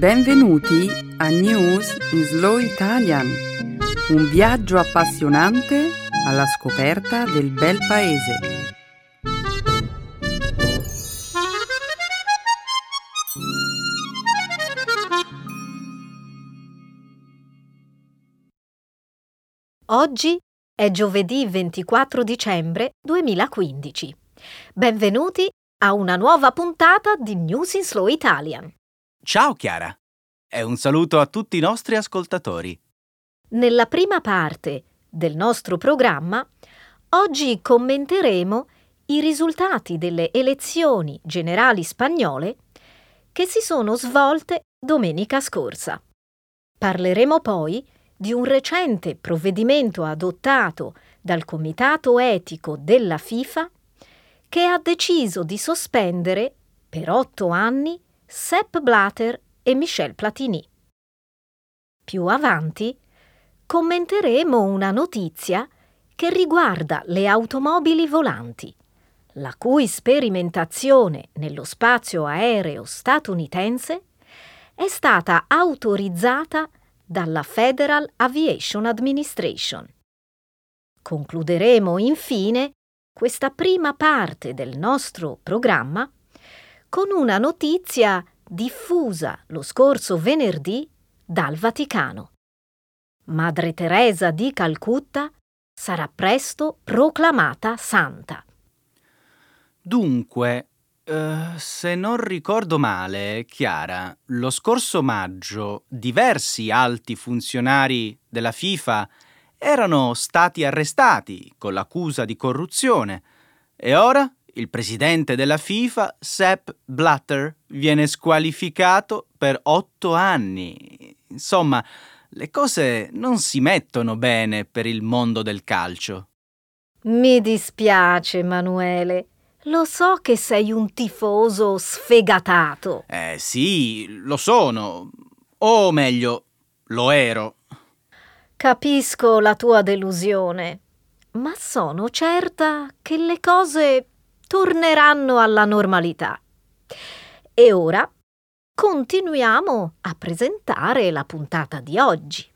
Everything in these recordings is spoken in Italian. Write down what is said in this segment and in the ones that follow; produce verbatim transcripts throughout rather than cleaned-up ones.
Benvenuti a News in Slow Italian, un viaggio appassionante alla scoperta del bel paese. Oggi è giovedì ventiquattro dicembre duemilaquindici. Benvenuti a una nuova puntata di News in Slow Italian. Ciao Chiara! E un saluto a tutti i nostri ascoltatori. Nella prima parte del nostro programma, oggi commenteremo i risultati delle elezioni generali spagnole che si sono svolte domenica scorsa. Parleremo poi di un recente provvedimento adottato dal Comitato Etico della FIFA che ha deciso di sospendere per otto anni Sepp Blatter e Michel Platini. Più avanti commenteremo una notizia che riguarda le automobili volanti, la cui sperimentazione nello spazio aereo statunitense è stata autorizzata dalla Federal Aviation Administration. Concluderemo infine questa prima parte del nostro programma con una notizia diffusa lo scorso venerdì dal Vaticano. Madre Teresa di Calcutta sarà presto proclamata santa. Dunque, eh, se non ricordo male, Chiara, lo scorso maggio diversi alti funzionari della FIFA erano stati arrestati con l'accusa di corruzione e ora il presidente della FIFA, Sepp Blatter, viene squalificato per otto anni. Insomma, le cose non si mettono bene per il mondo del calcio. Mi dispiace, Emanuele. Lo so che sei un tifoso sfegatato. Eh sì, lo sono. O meglio, lo ero. Capisco la tua delusione, ma sono certa che le cose torneranno alla normalità. E ora continuiamo a presentare la puntata di oggi.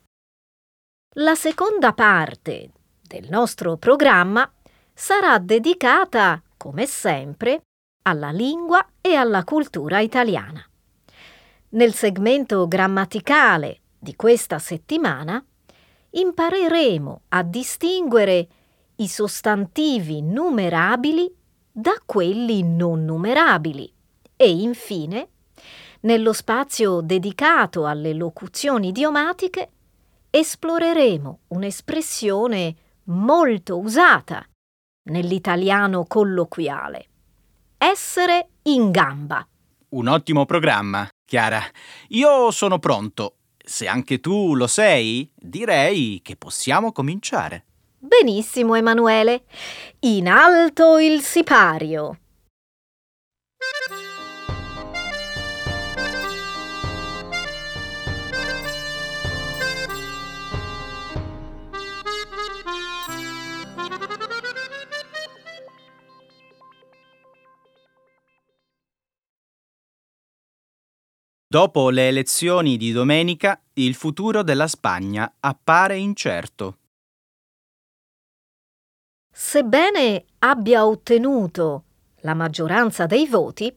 La seconda parte del nostro programma sarà dedicata, come sempre, alla lingua e alla cultura italiana. Nel segmento grammaticale di questa settimana impareremo a distinguere i sostantivi numerabili da quelli non numerabili e infine, nello spazio dedicato alle locuzioni idiomatiche, esploreremo un'espressione molto usata nell'italiano colloquiale: essere in gamba. Un ottimo programma, Chiara. Io sono pronto. Se anche tu lo sei, direi che possiamo cominciare. Benissimo, Emanuele. In alto il sipario. Dopo le elezioni di domenica, il futuro della Spagna appare incerto. Sebbene abbia ottenuto la maggioranza dei voti,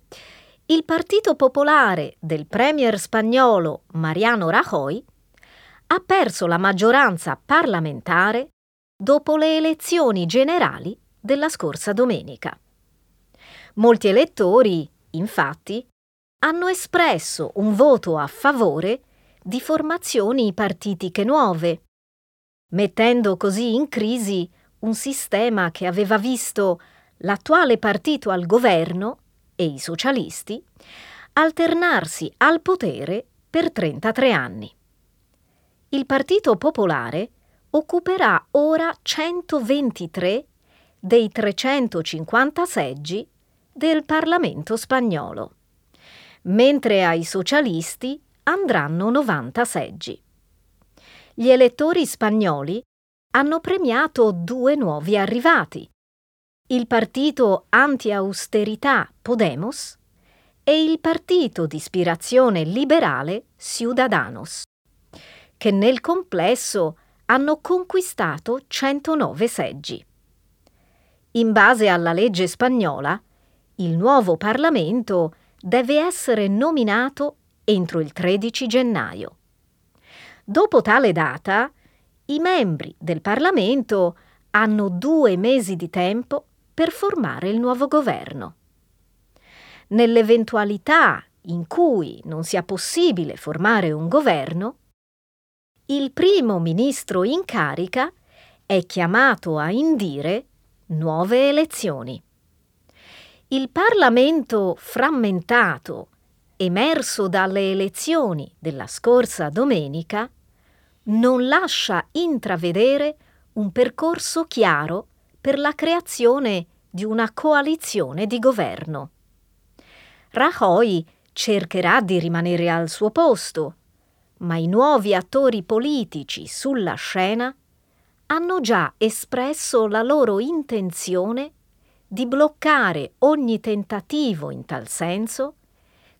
il Partito Popolare del premier spagnolo Mariano Rajoy ha perso la maggioranza parlamentare dopo le elezioni generali della scorsa domenica. Molti elettori, infatti, hanno espresso un voto a favore di formazioni partitiche nuove, mettendo così in crisi un sistema che aveva visto l'attuale partito al governo e i socialisti alternarsi al potere per trentatré anni. Il Partito Popolare occuperà ora centoventitré dei trecentocinquanta seggi del Parlamento spagnolo, mentre ai socialisti andranno novanta seggi. Gli elettori spagnoli hanno premiato due nuovi arrivati, il partito anti-austerità Podemos e il partito di ispirazione liberale Ciudadanos, che nel complesso hanno conquistato centonove seggi. In base alla legge spagnola, il nuovo Parlamento deve essere nominato entro il tredici gennaio. Dopo tale data, i membri del Parlamento hanno due mesi di tempo per formare il nuovo governo. Nell'eventualità in cui non sia possibile formare un governo, il primo ministro in carica è chiamato a indire nuove elezioni. Il Parlamento frammentato, emerso dalle elezioni della scorsa domenica, non lascia intravedere un percorso chiaro per la creazione di una coalizione di governo. Rajoy cercherà di rimanere al suo posto, ma i nuovi attori politici sulla scena hanno già espresso la loro intenzione di bloccare ogni tentativo in tal senso,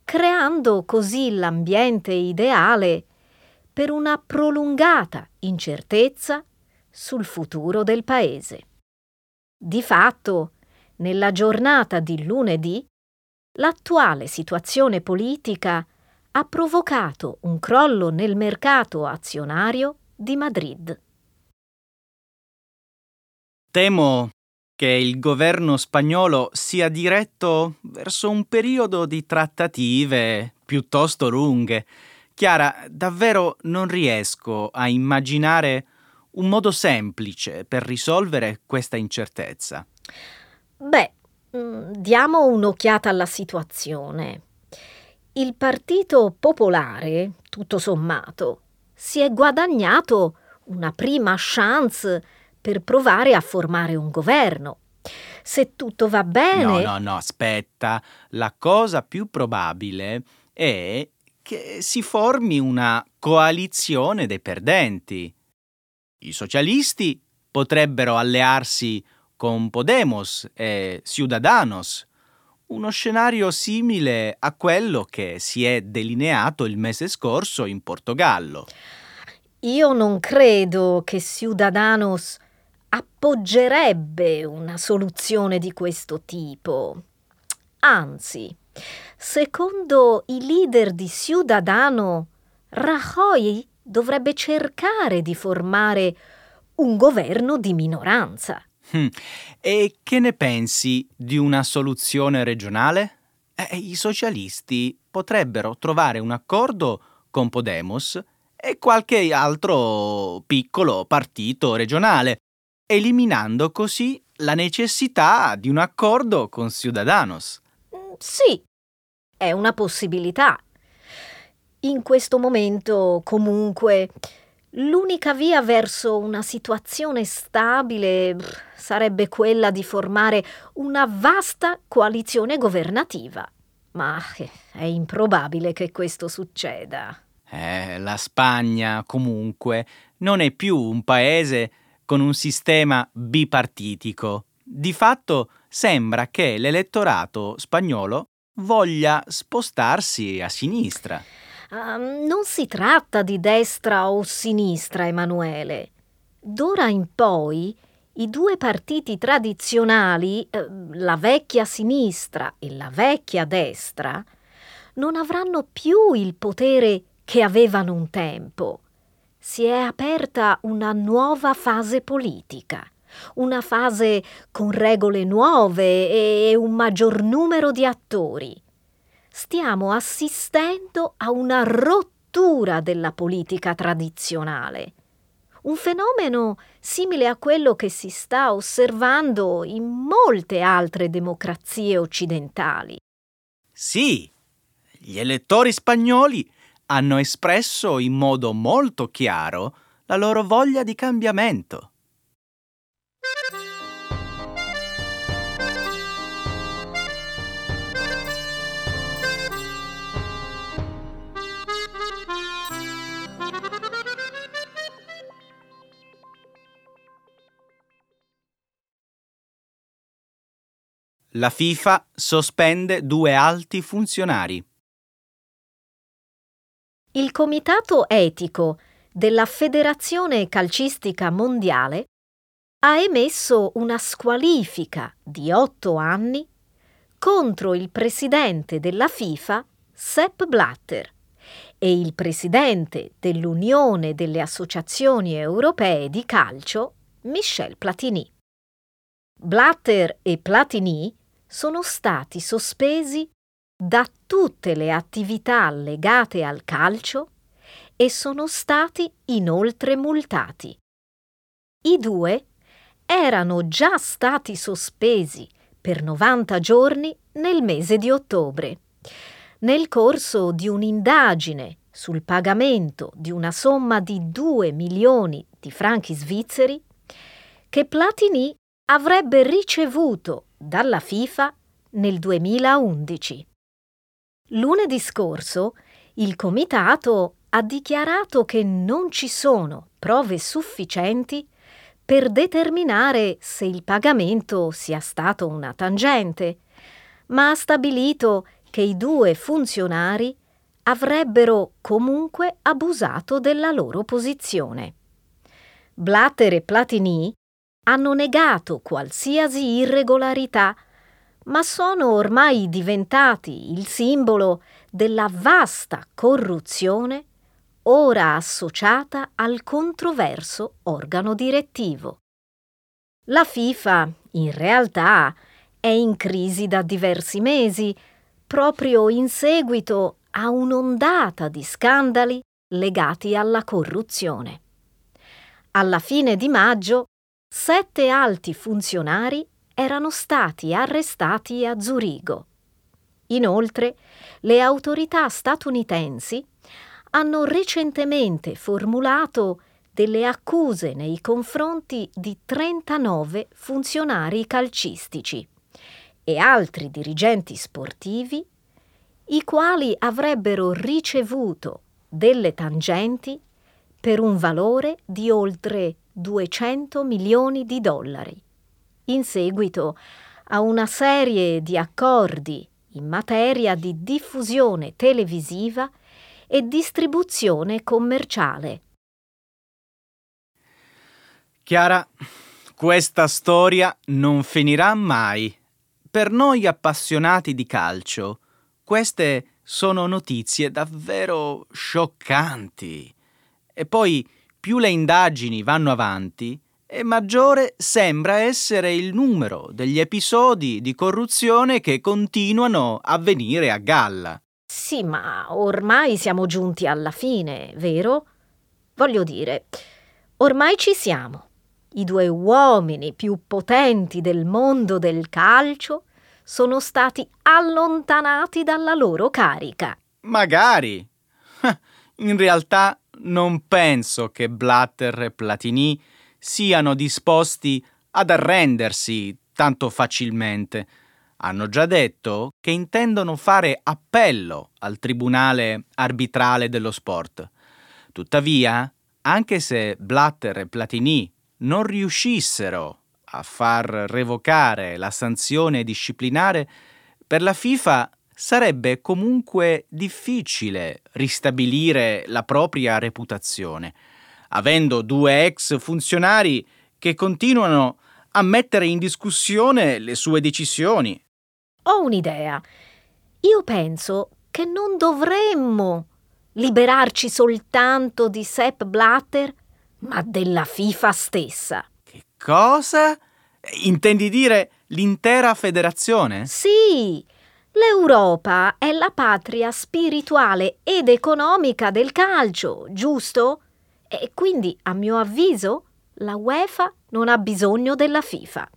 creando così l'ambiente ideale per una prolungata incertezza sul futuro del paese. Di fatto, nella giornata di lunedì, l'attuale situazione politica ha provocato un crollo nel mercato azionario di Madrid. Temo che il governo spagnolo sia diretto verso un periodo di trattative piuttosto lunghe. Chiara, davvero non riesco a immaginare un modo semplice per risolvere questa incertezza. Beh, diamo un'occhiata alla situazione. Il Partito Popolare, tutto sommato, si è guadagnato una prima chance per provare a formare un governo. Se tutto va bene... No, no, no, aspetta. La cosa più probabile è che si formi una coalizione dei perdenti. I socialisti potrebbero allearsi con Podemos e Ciudadanos, uno scenario simile a quello che si è delineato il mese scorso in Portogallo. Io non credo che Ciudadanos appoggerebbe una soluzione di questo tipo. Anzi, secondo i leader di Ciudadano, Rajoy dovrebbe cercare di formare un governo di minoranza. E che ne pensi di una soluzione regionale? Eh, i socialisti potrebbero trovare un accordo con Podemos e qualche altro piccolo partito regionale, eliminando così la necessità di un accordo con Ciudadanos. Sì, è una possibilità. In questo momento, comunque, l'unica via verso una situazione stabile sarebbe quella di formare una vasta coalizione governativa. Ma è improbabile che questo succeda. Eh, la Spagna, comunque, non è più un paese con un sistema bipartitico. Di fatto sembra che l'elettorato spagnolo voglia spostarsi a sinistra. Uh, non si tratta di destra o sinistra, Emanuele. D'ora in poi i due partiti tradizionali, la vecchia sinistra e la vecchia destra, non avranno più il potere che avevano un tempo. Si è aperta una nuova fase politica, una fase con regole nuove e un maggior numero di attori. Stiamo assistendo a una rottura della politica tradizionale, un fenomeno simile a quello che si sta osservando in molte altre democrazie occidentali. Sì, gli elettori spagnoli hanno espresso in modo molto chiaro la loro voglia di cambiamento. La FIFA sospende due alti funzionari. Il comitato etico della Federazione Calcistica Mondiale ha emesso una squalifica di otto anni contro il presidente della FIFA, Sepp Blatter, e il presidente dell'Unione delle Associazioni Europee di Calcio, Michel Platini. Blatter e Platini sono stati sospesi da tutte le attività legate al calcio e sono stati inoltre multati. I due erano già stati sospesi per novanta giorni nel mese di ottobre, nel corso di un'indagine sul pagamento di una somma di due milioni di franchi svizzeri che Platini avrebbe ricevuto dalla FIFA nel duemilaundici. Lunedì scorso il comitato ha dichiarato che non ci sono prove sufficienti per determinare se il pagamento sia stato una tangente, ma ha stabilito che i due funzionari avrebbero comunque abusato della loro posizione. Blatter e Platini hanno negato qualsiasi irregolarità, ma sono ormai diventati il simbolo della vasta corruzione ora associata al controverso organo direttivo. La FIFA, in realtà, è in crisi da diversi mesi, proprio in seguito a un'ondata di scandali legati alla corruzione. Alla fine di maggio, sette alti funzionari erano stati arrestati a Zurigo. Inoltre, le autorità statunitensi hanno recentemente formulato delle accuse nei confronti di trentanove funzionari calcistici e altri dirigenti sportivi, i quali avrebbero ricevuto delle tangenti per un valore di oltre duecento milioni di dollari, in seguito a una serie di accordi in materia di diffusione televisiva e distribuzione commerciale. Chiara, questa storia non finirà mai. Per noi appassionati di calcio, queste sono notizie davvero scioccanti. E poi, più le indagini vanno avanti, e maggiore sembra essere il numero degli episodi di corruzione che continuano a venire a galla. Sì, ma ormai siamo giunti alla fine, vero? Voglio dire, ormai ci siamo. I due uomini più potenti del mondo del calcio sono stati allontanati dalla loro carica. Magari. In realtà non penso che Blatter e Platini siano disposti ad arrendersi tanto facilmente. Hanno già detto che intendono fare appello al Tribunale Arbitrale dello Sport. Tuttavia, anche se Blatter e Platini non riuscissero a far revocare la sanzione disciplinare, per la FIFA sarebbe comunque difficile ristabilire la propria reputazione, avendo due ex funzionari che continuano a mettere in discussione le sue decisioni. Ho un'idea. Io penso che non dovremmo liberarci soltanto di Sepp Blatter, ma della FIFA stessa. Che cosa? Intendi dire l'intera federazione? Sì! L'Europa è la patria spirituale ed economica del calcio, giusto? E quindi, a mio avviso, la UEFA non ha bisogno della FIFA.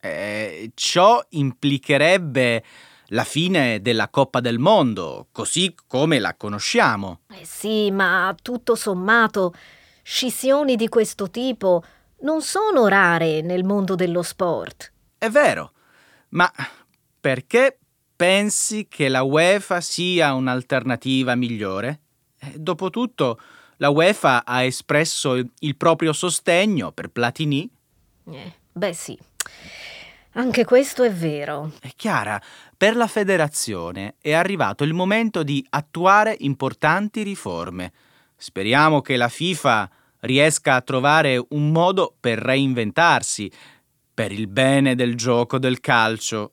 Eh, ciò implicherebbe la fine della Coppa del Mondo, così come la conosciamo. Eh sì, ma tutto sommato, scissioni di questo tipo non sono rare nel mondo dello sport. È vero, ma perché pensi che la UEFA sia un'alternativa migliore? Dopotutto, la UEFA ha espresso il proprio sostegno per Platini. Eh, beh sì, Anche questo è vero. È chiara, per la federazione è arrivato il momento di attuare importanti riforme. Speriamo che la FIFA riesca a trovare un modo per reinventarsi, per il bene del gioco del calcio.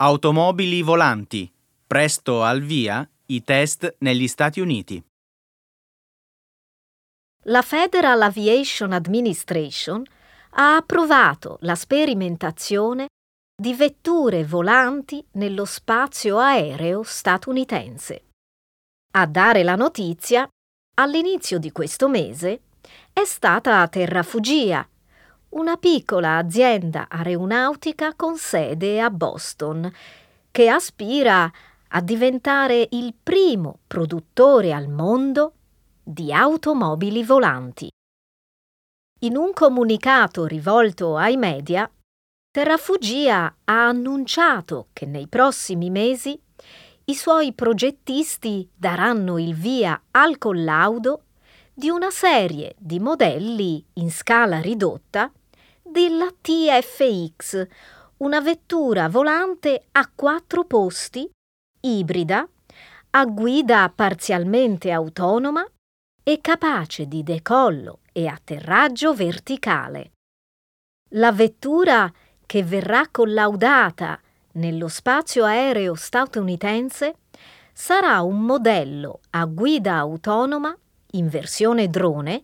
Automobili volanti. Presto al via i test negli Stati Uniti. La Federal Aviation Administration ha approvato la sperimentazione di vetture volanti nello spazio aereo statunitense. A dare la notizia, all'inizio di questo mese, è stata Terrafugia, una piccola azienda aeronautica con sede a Boston, che aspira a diventare il primo produttore al mondo di automobili volanti. In un comunicato rivolto ai media, Terrafugia ha annunciato che nei prossimi mesi i suoi progettisti daranno il via al collaudo di una serie di modelli in scala ridotta della T F X, una vettura volante a quattro posti, ibrida, a guida parzialmente autonoma e capace di decollo e atterraggio verticale. La vettura, che verrà collaudata nello spazio aereo statunitense, sarà un modello a guida autonoma in versione drone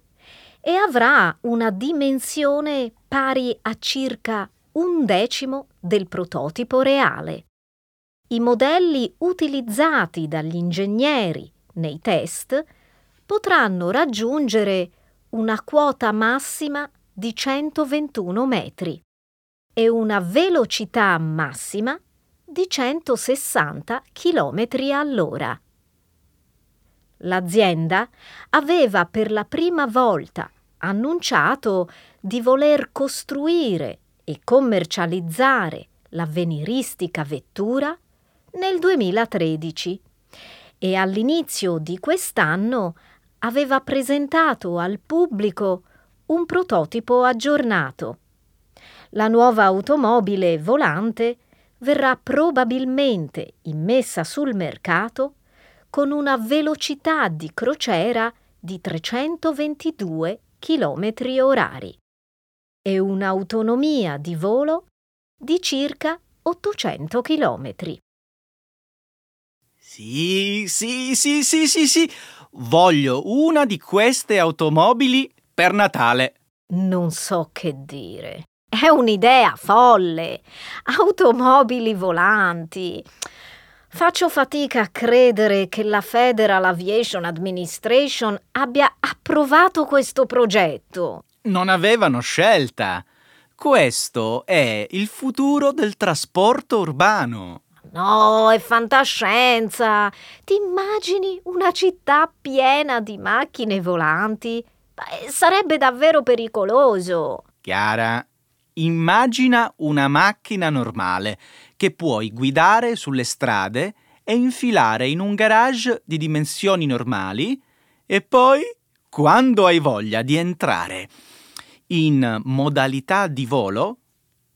e avrà una dimensione pari a circa un decimo del prototipo reale. I modelli utilizzati dagli ingegneri nei test potranno raggiungere una quota massima di centoventuno metri e una velocità massima di centosessanta chilometri all'ora. L'azienda aveva per la prima volta annunciato di voler costruire e commercializzare l'avveniristica vettura nel duemilatredici e all'inizio di quest'anno aveva presentato al pubblico un prototipo aggiornato. La nuova automobile volante verrà probabilmente immessa sul mercato con una velocità di crociera di trecentoventidue chilometri orari e un'autonomia di volo di circa ottocento chilometri. Sì, sì, sì, sì, sì, sì, voglio una di queste automobili per Natale. Non so che dire. È un'idea folle. Automobili volanti. Faccio fatica a credere che la Federal Aviation Administration abbia approvato questo progetto. Non avevano scelta. Questo è il futuro del trasporto urbano. No, è fantascienza. Ti immagini una città piena di macchine volanti? Beh, sarebbe davvero pericoloso. Chiara, immagina una macchina normale che puoi guidare sulle strade e infilare in un garage di dimensioni normali e poi, quando hai voglia di entrare in modalità di volo,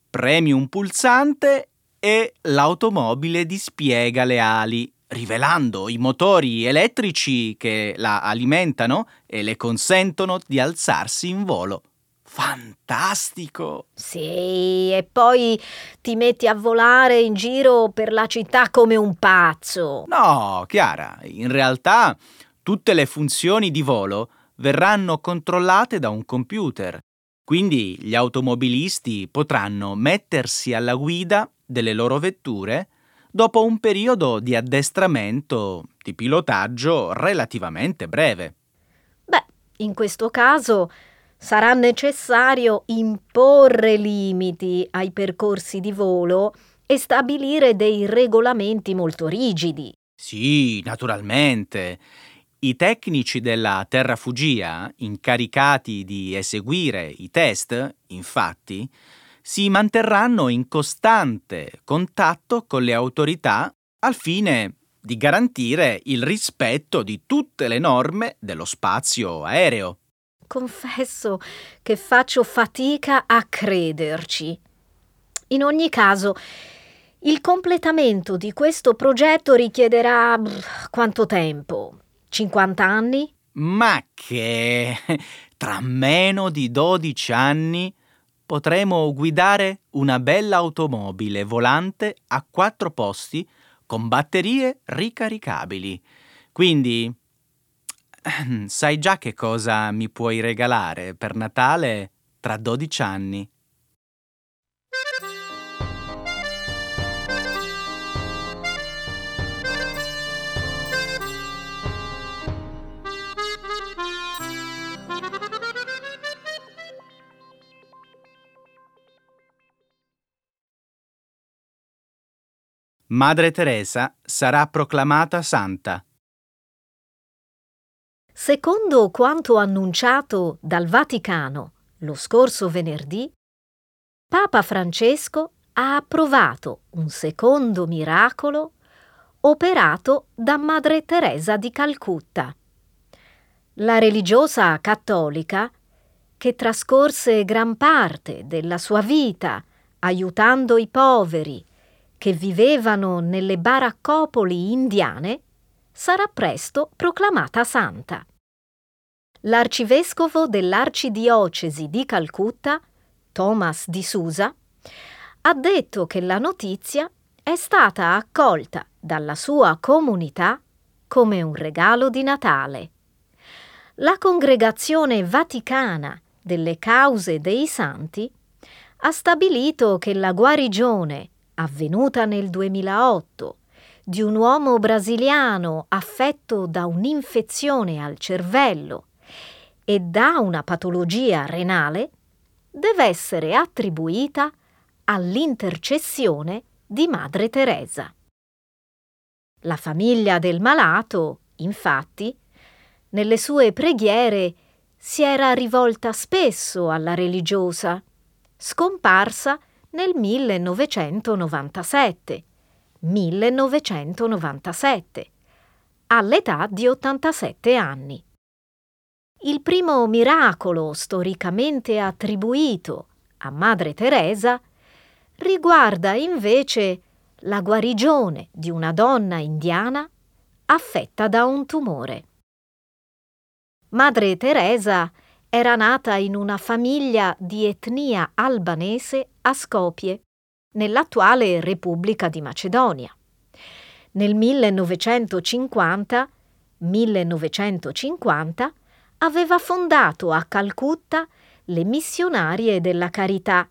premi un pulsante e l'automobile dispiega le ali, rivelando i motori elettrici che la alimentano e le consentono di alzarsi in volo. Fantastico! Sì, e poi ti metti a volare in giro per la città come un pazzo. No, Chiara, in realtà tutte le funzioni di volo verranno controllate da un computer. Quindi gli automobilisti potranno mettersi alla guida delle loro vetture dopo un periodo di addestramento di pilotaggio relativamente breve. Beh, in questo caso sarà necessario imporre limiti ai percorsi di volo e stabilire dei regolamenti molto rigidi. Sì, naturalmente. I tecnici della Terrafugia, incaricati di eseguire i test, infatti, si manterranno in costante contatto con le autorità al fine di garantire il rispetto di tutte le norme dello spazio aereo. Confesso che faccio fatica a crederci. In ogni caso, il completamento di questo progetto richiederà brr, quanto tempo? cinquanta anni? Ma che tra meno di dodici anni potremo guidare una bella automobile volante a quattro posti con batterie ricaricabili. Quindi, sai già che cosa mi puoi regalare per Natale tra dodici anni? Madre Teresa sarà proclamata santa. Secondo quanto annunciato dal Vaticano lo scorso venerdì, Papa Francesco ha approvato un secondo miracolo operato da Madre Teresa di Calcutta. La religiosa cattolica, che trascorse gran parte della sua vita aiutando i poveri che vivevano nelle baraccopoli indiane, sarà presto proclamata santa. L'arcivescovo dell'arcidiocesi di Calcutta, Thomas di Susa, ha detto che la notizia è stata accolta dalla sua comunità come un regalo di Natale. La Congregazione Vaticana delle Cause dei Santi ha stabilito che la guarigione avvenuta nel duemilaotto, di un uomo brasiliano affetto da un'infezione al cervello e da una patologia renale, deve essere attribuita all'intercessione di Madre Teresa. La famiglia del malato, infatti, nelle sue preghiere si era rivolta spesso alla religiosa, scomparsa nel millenovecentonovantasette, millenovecentonovantasette, all'età di ottantasette anni. Il primo miracolo storicamente attribuito a Madre Teresa riguarda invece la guarigione di una donna indiana affetta da un tumore. Madre Teresa era nata in una famiglia di etnia albanese a Skopje, nell'attuale Repubblica di Macedonia. Nel millenovecentocinquanta aveva fondato a Calcutta le Missionarie della Carità,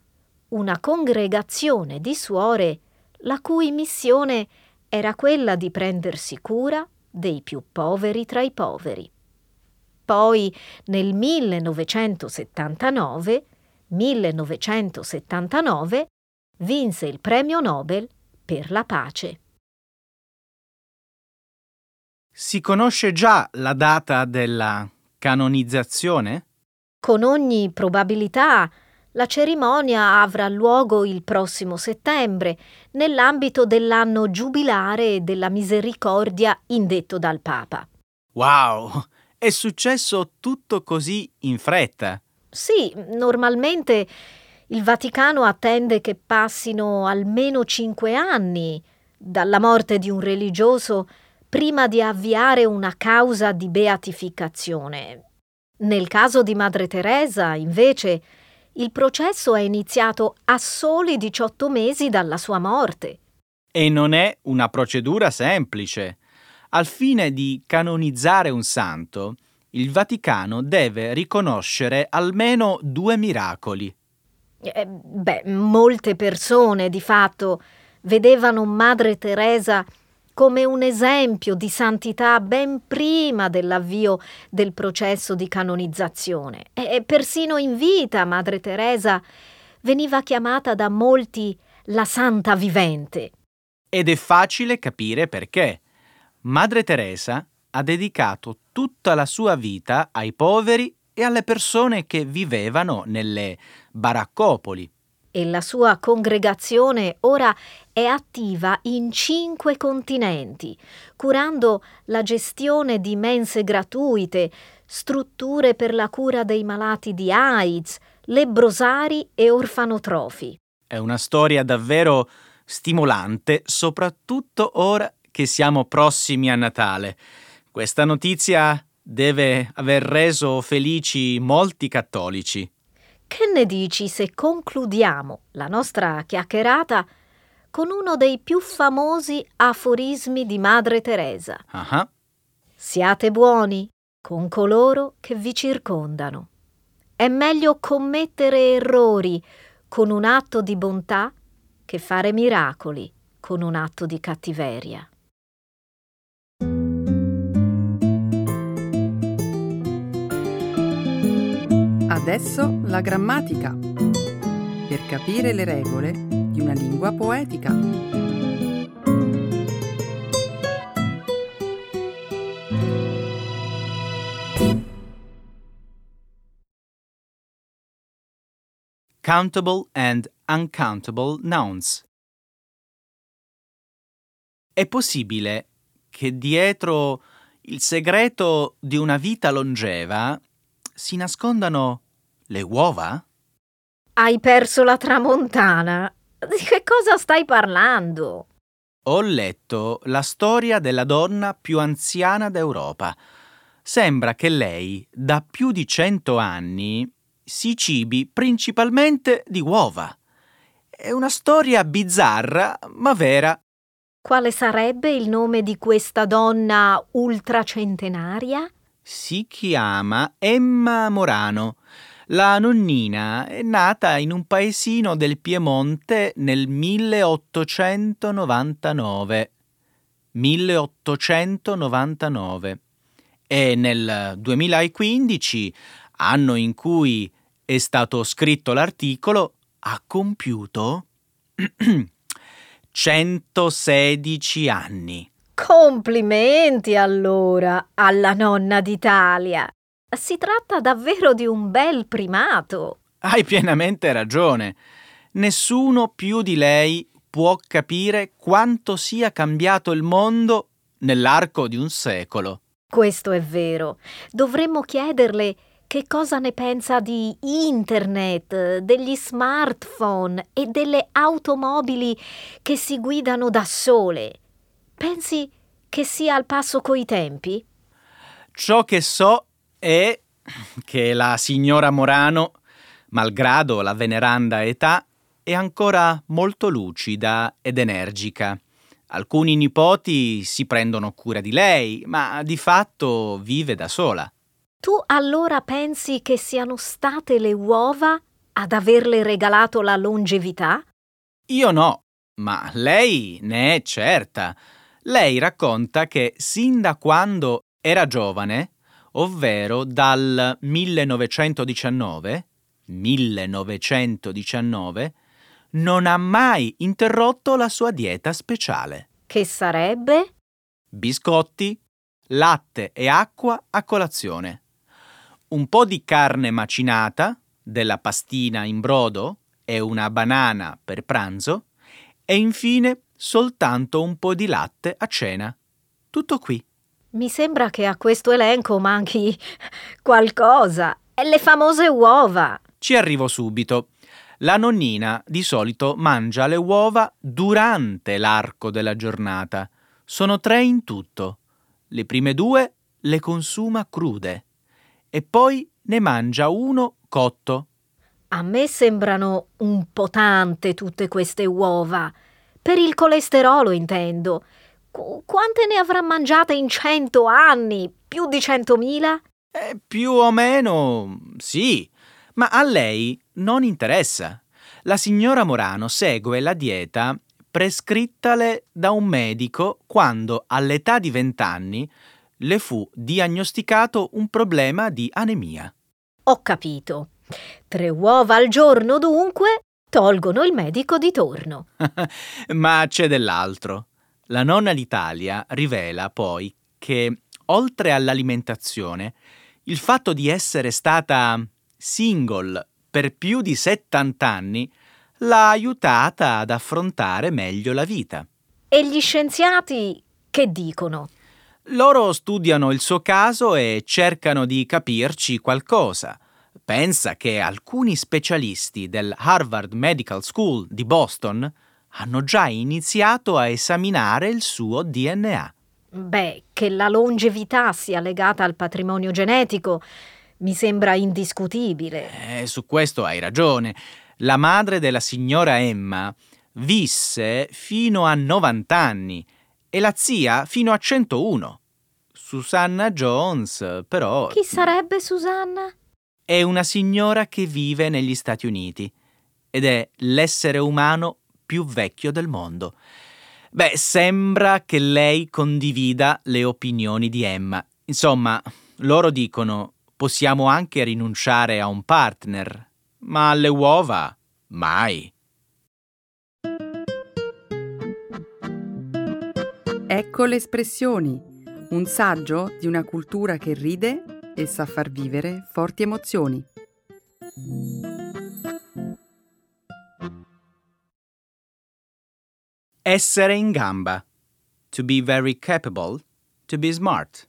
una congregazione di suore la cui missione era quella di prendersi cura dei più poveri tra i poveri. Poi nel millenovecentosettantanove vinse il premio Nobel per la pace. Si conosce già la data della canonizzazione? Con ogni probabilità la cerimonia avrà luogo il prossimo settembre, nell'ambito dell'anno giubilare della misericordia indetto dal Papa. Wow! È successo tutto così in fretta? Sì, normalmente il Vaticano attende che passino almeno cinque anni dalla morte di un religioso prima di avviare una causa di beatificazione. Nel caso di Madre Teresa, invece, il processo è iniziato a soli diciotto mesi dalla sua morte. E non è una procedura semplice. Al fine di canonizzare un santo, il Vaticano deve riconoscere almeno due miracoli. Eh, beh, molte persone di fatto vedevano Madre Teresa come un esempio di santità ben prima dell'avvio del processo di canonizzazione. E persino in vita Madre Teresa veniva chiamata da molti la santa vivente. Ed è facile capire perché. Madre Teresa ha dedicato tutta la sua vita ai poveri e alle persone che vivevano nelle baraccopoli. E la sua congregazione ora è attiva in cinque continenti, curando la gestione di mense gratuite, strutture per la cura dei malati di AIDS, lebrosari e orfanotrofi. È una storia davvero stimolante, soprattutto ora che siamo prossimi a Natale. Questa notizia deve aver reso felici molti cattolici. Che ne dici se concludiamo la nostra chiacchierata con uno dei più famosi aforismi di Madre Teresa? Uh-huh. Siate buoni con coloro che vi circondano. È meglio commettere errori con un atto di bontà che fare miracoli con un atto di cattiveria. Adesso la grammatica, per capire le regole di una lingua poetica. Countable and uncountable nouns. È possibile che dietro il segreto di una vita longeva si nascondano le uova? Hai perso la tramontana? Di che cosa stai parlando? Ho letto la storia della donna più anziana d'Europa. Sembra che lei, da più di cento anni, si cibi principalmente di uova. È una storia bizzarra, ma vera. Quale sarebbe il nome di questa donna ultracentenaria? Si chiama Emma Morano. La nonnina è nata in un paesino del Piemonte nel milleottocentonovantanove. milleottocentonovantanove. E nel duemilaquindici, anno in cui è stato scritto l'articolo, ha compiuto centosedici anni. Complimenti allora alla nonna d'Italia! Si tratta davvero di un bel primato. Hai pienamente ragione. Nessuno più di lei può capire quanto sia cambiato il mondo nell'arco di un secolo. Questo è vero. Dovremmo chiederle che cosa ne pensa di internet, degli smartphone e delle automobili che si guidano da sole. Pensi che sia al passo coi tempi? Ciò che so e che la signora Morano, malgrado la veneranda età, è ancora molto lucida ed energica. Alcuni nipoti si prendono cura di lei, ma di fatto vive da sola. Tu allora pensi che siano state le uova ad averle regalato la longevità? Io no, ma lei ne è certa. Lei racconta che sin da quando era giovane, ovvero dal millenovecentodiciannove, millenovecentodiciannove, non ha mai interrotto la sua dieta speciale. Che sarebbe? Biscotti, latte e acqua a colazione, un po' di carne macinata, della pastina in brodo e una banana per pranzo e infine soltanto un po' di latte a cena. Tutto qui. Mi sembra che a questo elenco manchi qualcosa. Le famose uova. Ci arrivo subito. La nonnina di solito mangia le uova durante l'arco della giornata. Sono tre in tutto. Le prime due le consuma crude e poi ne mangia uno cotto. A me sembrano un po' tante tutte queste uova. Per il colesterolo intendo. Quante ne avrà mangiate in cento anni? Più di centomila? Eh, più o meno, sì. Ma a lei non interessa. La signora Morano segue la dieta prescrittale da un medico quando, all'età di vent'anni, le fu diagnosticato un problema di anemia. Ho capito. Tre uova al giorno, dunque, tolgono il medico di torno. Ma c'è dell'altro. La nonna d'Italia rivela poi che oltre all'alimentazione, il fatto di essere stata single per più di settanta anni l'ha aiutata ad affrontare meglio la vita. E gli scienziati che dicono? Loro studiano il suo caso e cercano di capirci qualcosa. Pensa che alcuni specialisti del Harvard Medical School di Boston hanno già iniziato a esaminare il suo D N A. Beh, che la longevità sia legata al patrimonio genetico mi sembra indiscutibile. Eh, su questo hai ragione. La madre della signora Emma visse fino a novanta anni e la zia fino a centouno. Susanna Jones, però... Chi sarebbe Susanna? È una signora che vive negli Stati Uniti ed è l'essere umano più vecchio del mondo. Beh, sembra che lei condivida le opinioni di Emma. Insomma, loro dicono, possiamo anche rinunciare a un partner, ma alle uova mai. Ecco le espressioni, un saggio di una cultura che ride e sa far vivere forti emozioni. Essere in gamba. To be very capable, to be smart.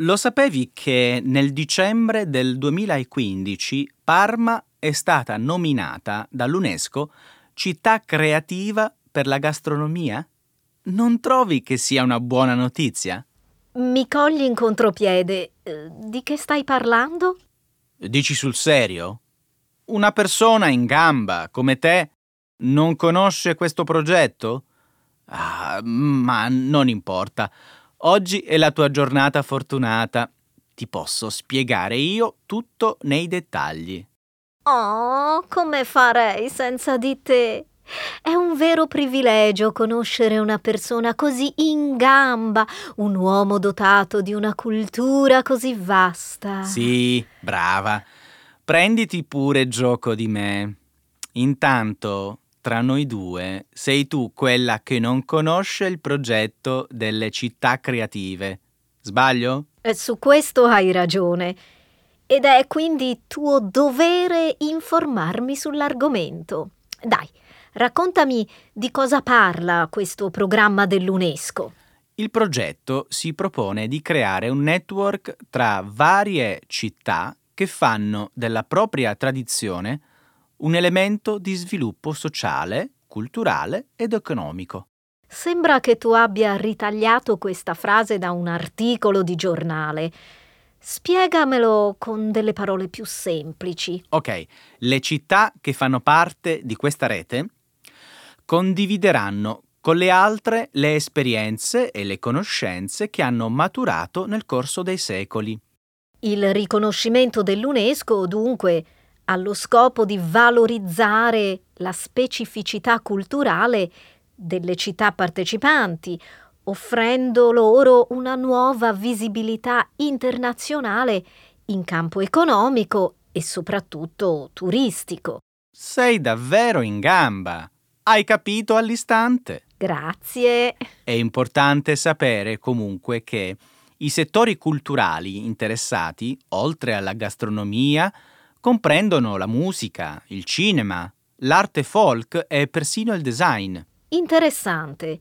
Lo sapevi che nel dicembre del duemilaquindici Parma è stata nominata dall'UNESCO città creativa per la gastronomia? Non trovi che sia una buona notizia? Mi cogli in contropiede. Di che stai parlando? Dici sul serio? Una persona in gamba come te non conosce questo progetto? Ah, ma non importa. Oggi è la tua giornata fortunata. Ti posso spiegare io tutto nei dettagli. Oh, come farei senza di te? È un vero privilegio conoscere una persona così in gamba, un uomo dotato di una cultura così vasta. Sì, brava. Prenditi pure gioco di me. Intanto... Tra noi due sei tu quella che non conosce il progetto delle città creative. Sbaglio? E su questo hai ragione. Ed è quindi tuo dovere informarmi sull'argomento. Dai, raccontami di cosa parla questo programma dell'UNESCO. Il progetto si propone di creare un network tra varie città che fanno della propria tradizione un elemento di sviluppo sociale, culturale ed economico. Sembra che tu abbia ritagliato questa frase da un articolo di giornale. Spiegamelo con delle parole più semplici. Ok, le città che fanno parte di questa rete condivideranno con le altre le esperienze e le conoscenze che hanno maturato nel corso dei secoli. Il riconoscimento dell'UNESCO, dunque, allo scopo di valorizzare la specificità culturale delle città partecipanti, offrendo loro una nuova visibilità internazionale in campo economico e soprattutto turistico. Sei davvero in gamba! Hai capito all'istante! Grazie! È importante sapere comunque che i settori culturali interessati, oltre alla gastronomia, comprendono la musica, il cinema, l'arte folk e persino il design. Interessante.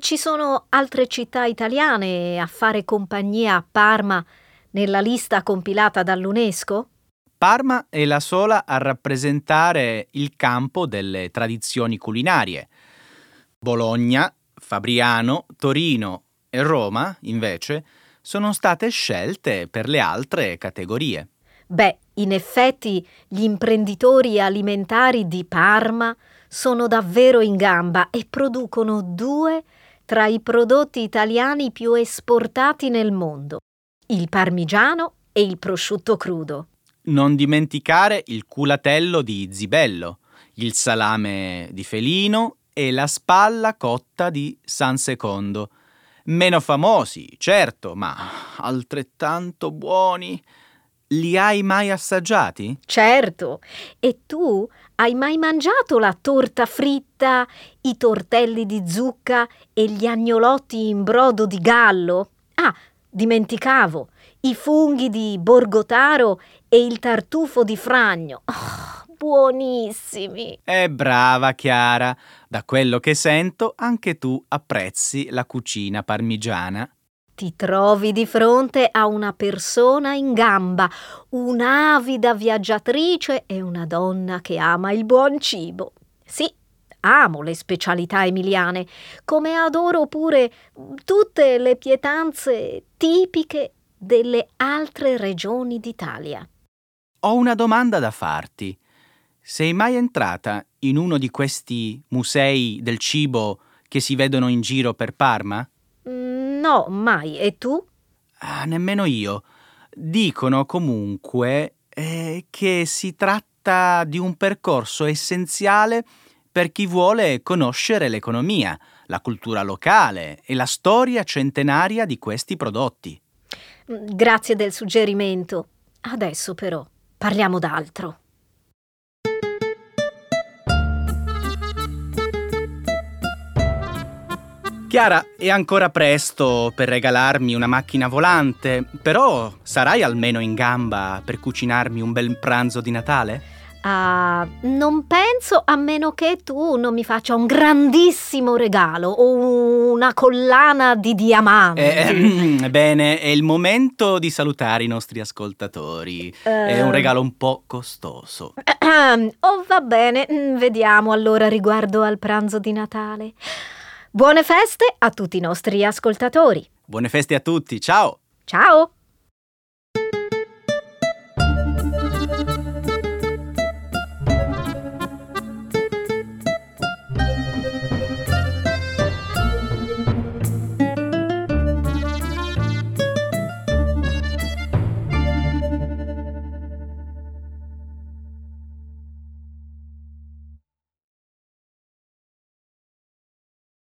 Ci sono altre città italiane a fare compagnia a Parma nella lista compilata dall'UNESCO? Parma è la sola a rappresentare il campo delle tradizioni culinarie. Bologna, Fabriano, Torino e Roma, invece, sono state scelte per le altre categorie. Beh, in effetti gli imprenditori alimentari di Parma sono davvero in gamba e producono due tra i prodotti italiani più esportati nel mondo, il parmigiano e il prosciutto crudo. Non dimenticare il culatello di Zibello, il salame di Felino e la spalla cotta di San Secondo. Meno famosi, certo, ma altrettanto buoni. Li hai mai assaggiati? Certo! E tu hai mai mangiato la torta fritta, i tortelli di zucca e gli agnolotti in brodo di gallo? Ah, dimenticavo! I funghi di borgotaro e il tartufo di fragno. Oh, buonissimi! E brava Chiara! Da quello che sento, anche tu apprezzi la cucina parmigiana. Ti trovi di fronte a una persona in gamba, un'avida viaggiatrice e una donna che ama il buon cibo. Sì, amo le specialità emiliane, come adoro pure tutte le pietanze tipiche delle altre regioni d'Italia. Ho una domanda da farti. Sei mai entrata in uno di questi musei del cibo che si vedono in giro per Parma? No, mai. E tu? Ah, nemmeno io. Dicono comunque eh, che si tratta di un percorso essenziale per chi vuole conoscere l'economia, la cultura locale e la storia centenaria di questi prodotti. Grazie del suggerimento. Adesso però parliamo d'altro. Chiara, è ancora presto per regalarmi una macchina volante, però sarai almeno in gamba per cucinarmi un bel pranzo di Natale? Ah, uh, non penso, a meno che tu non mi faccia un grandissimo regalo o una collana di diamanti. Eh, bene, è il momento di salutare i nostri ascoltatori. Uh, è un regalo un po' costoso. Oh, va bene, vediamo allora riguardo al pranzo di Natale. Buone feste a tutti i nostri ascoltatori. Buone feste a tutti, ciao! Ciao!